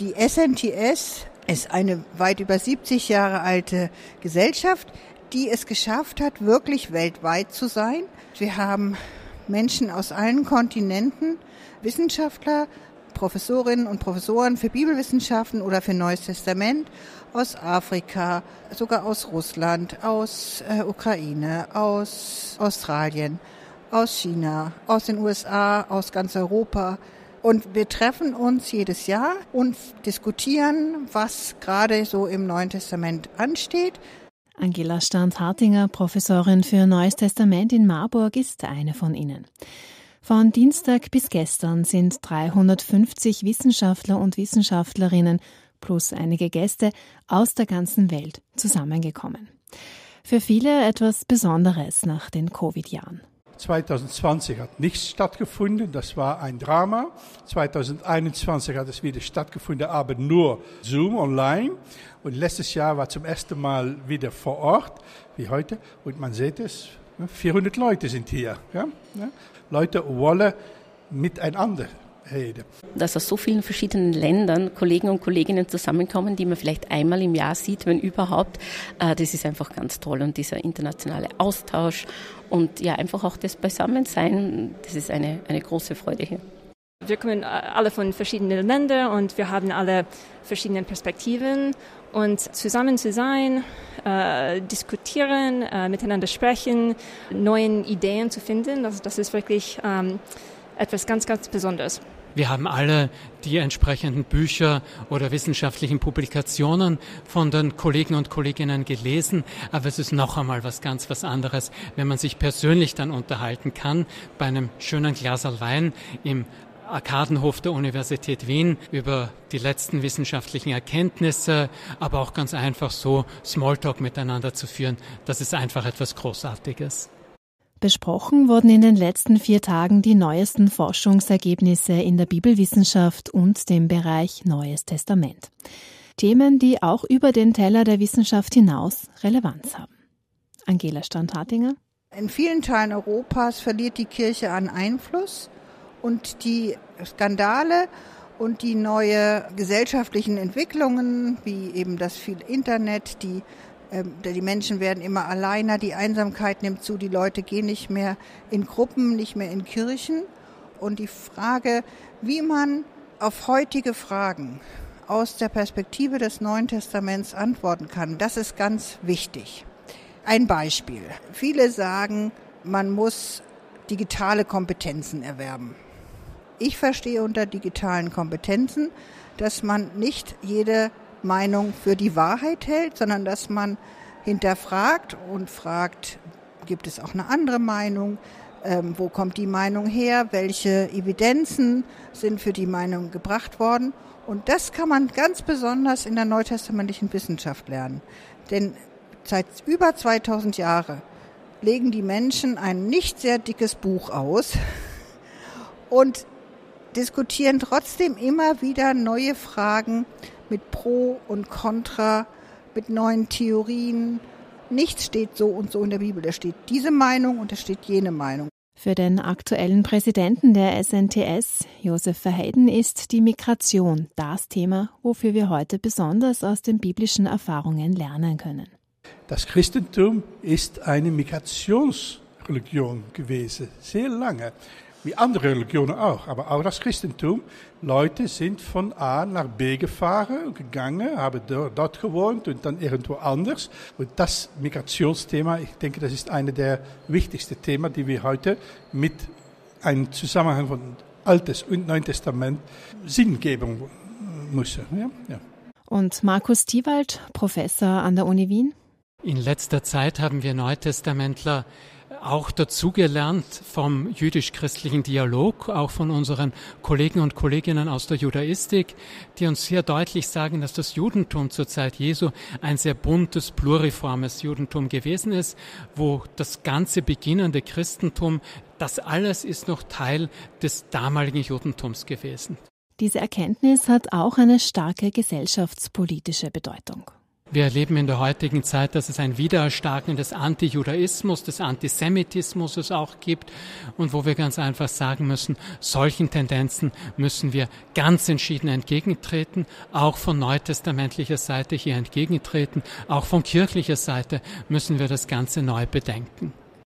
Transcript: Die SNTS ist eine weit über 70 Jahre alte Gesellschaft, die es geschafft hat, wirklich weltweit zu sein. Wir haben Menschen aus allen Kontinenten, Wissenschaftler, Professorinnen und Professoren für Bibelwissenschaften oder für Neues Testament, aus Afrika, sogar aus Russland, aus Ukraine, aus Australien, aus China, aus den USA, aus ganz Europa. Und wir treffen uns jedes Jahr und diskutieren, was gerade so im Neuen Testament ansteht. Angela Standhartinger, Professorin für Neues Testament in Marburg, ist eine von ihnen. Von Dienstag bis gestern sind 350 Wissenschaftler und Wissenschaftlerinnen plus einige Gäste aus der ganzen Welt zusammengekommen. Für viele etwas Besonderes nach den Covid-Jahren. 2020 hat nichts stattgefunden, das war ein Drama. 2021 hat es wieder stattgefunden, aber nur Zoom online. Und letztes Jahr war zum ersten Mal wieder vor Ort, wie heute. Und man sieht es, 400 Leute sind hier. Ja? Leute wollen miteinander reden. Dass aus so vielen verschiedenen Ländern Kollegen und Kolleginnen zusammenkommen, die man vielleicht einmal im Jahr sieht, wenn überhaupt, das ist einfach ganz toll. Und dieser internationale Austausch und ja, einfach auch das Beisammensein, das ist eine große Freude hier. Wir kommen alle von verschiedenen Ländern und wir haben alle verschiedene Perspektiven. Und zusammen zu sein, diskutieren, miteinander sprechen, neue Ideen zu finden, das ist wirklich etwas ganz, ganz Besonderes. Wir haben alle die entsprechenden Bücher oder wissenschaftlichen Publikationen von den Kollegen und Kolleginnen gelesen, aber es ist noch einmal was ganz anderes, wenn man sich persönlich dann unterhalten kann bei einem schönen Glas Wein im Arkadenhof der Universität Wien über die letzten wissenschaftlichen Erkenntnisse, aber auch ganz einfach so Smalltalk miteinander zu führen. Das ist einfach etwas Großartiges. Besprochen wurden in den letzten 4 Tagen die neuesten Forschungsergebnisse in der Bibelwissenschaft und dem Bereich Neues Testament. Themen, die auch über den Teller der Wissenschaft hinaus Relevanz haben. Angela Standhartinger. In vielen Teilen Europas verliert die Kirche an Einfluss und die Skandale und die neuen gesellschaftlichen Entwicklungen, wie eben das viel Internet, die Menschen werden immer alleiner, die Einsamkeit nimmt zu, die Leute gehen nicht mehr in Gruppen, nicht mehr in Kirchen. Und die Frage, wie man auf heutige Fragen aus der Perspektive des Neuen Testaments antworten kann, das ist ganz wichtig. Ein Beispiel. Viele sagen, man muss digitale Kompetenzen erwerben. Ich verstehe unter digitalen Kompetenzen, dass man nicht jede Meinung für die Wahrheit hält, sondern dass man hinterfragt und fragt, gibt es auch eine andere Meinung, wo kommt die Meinung her, welche Evidenzen sind für die Meinung gebracht worden. Und das kann man ganz besonders in der neutestamentlichen Wissenschaft lernen. Denn seit über 2000 Jahren legen die Menschen ein nicht sehr dickes Buch aus und diskutieren trotzdem immer wieder neue Fragen mit Pro und Contra, mit neuen Theorien. Nichts steht so und so in der Bibel. Da steht diese Meinung und da steht jene Meinung. Für den aktuellen Präsidenten der SNTS, Joseph Verheyden, ist die Migration das Thema, wofür wir heute besonders aus den biblischen Erfahrungen lernen können. Das Christentum ist eine Migrationsreligion gewesen, sehr lange. Wie andere Religionen auch, aber auch das Christentum. Leute sind von A nach B gefahren, gegangen, haben dort gewohnt und dann irgendwo anders. Und das Migrationsthema, ich denke, das ist eine der wichtigsten Themen, die wir heute mit einem Zusammenhang von Altes und Neuen Testament Sinn geben müssen. Ja? Ja. Und Markus Thiewald, Professor an der Uni Wien. In letzter Zeit haben wir Neutestamentler auch dazugelernt vom jüdisch-christlichen Dialog, auch von unseren Kollegen und Kolleginnen aus der Judaistik, die uns sehr deutlich sagen, dass das Judentum zur Zeit Jesu ein sehr buntes, pluriformes Judentum gewesen ist, wo das ganze beginnende Christentum, das alles ist noch Teil des damaligen Judentums gewesen. Diese Erkenntnis hat auch eine starke gesellschaftspolitische Bedeutung. Wir erleben in der heutigen Zeit, dass es ein Wiedererstarken des Antijudaismus, des Antisemitismus es auch gibt und wo wir ganz einfach sagen müssen, solchen Tendenzen müssen wir ganz entschieden entgegentreten, auch von neutestamentlicher Seite hier entgegentreten, auch von kirchlicher Seite müssen wir das Ganze neu bedenken.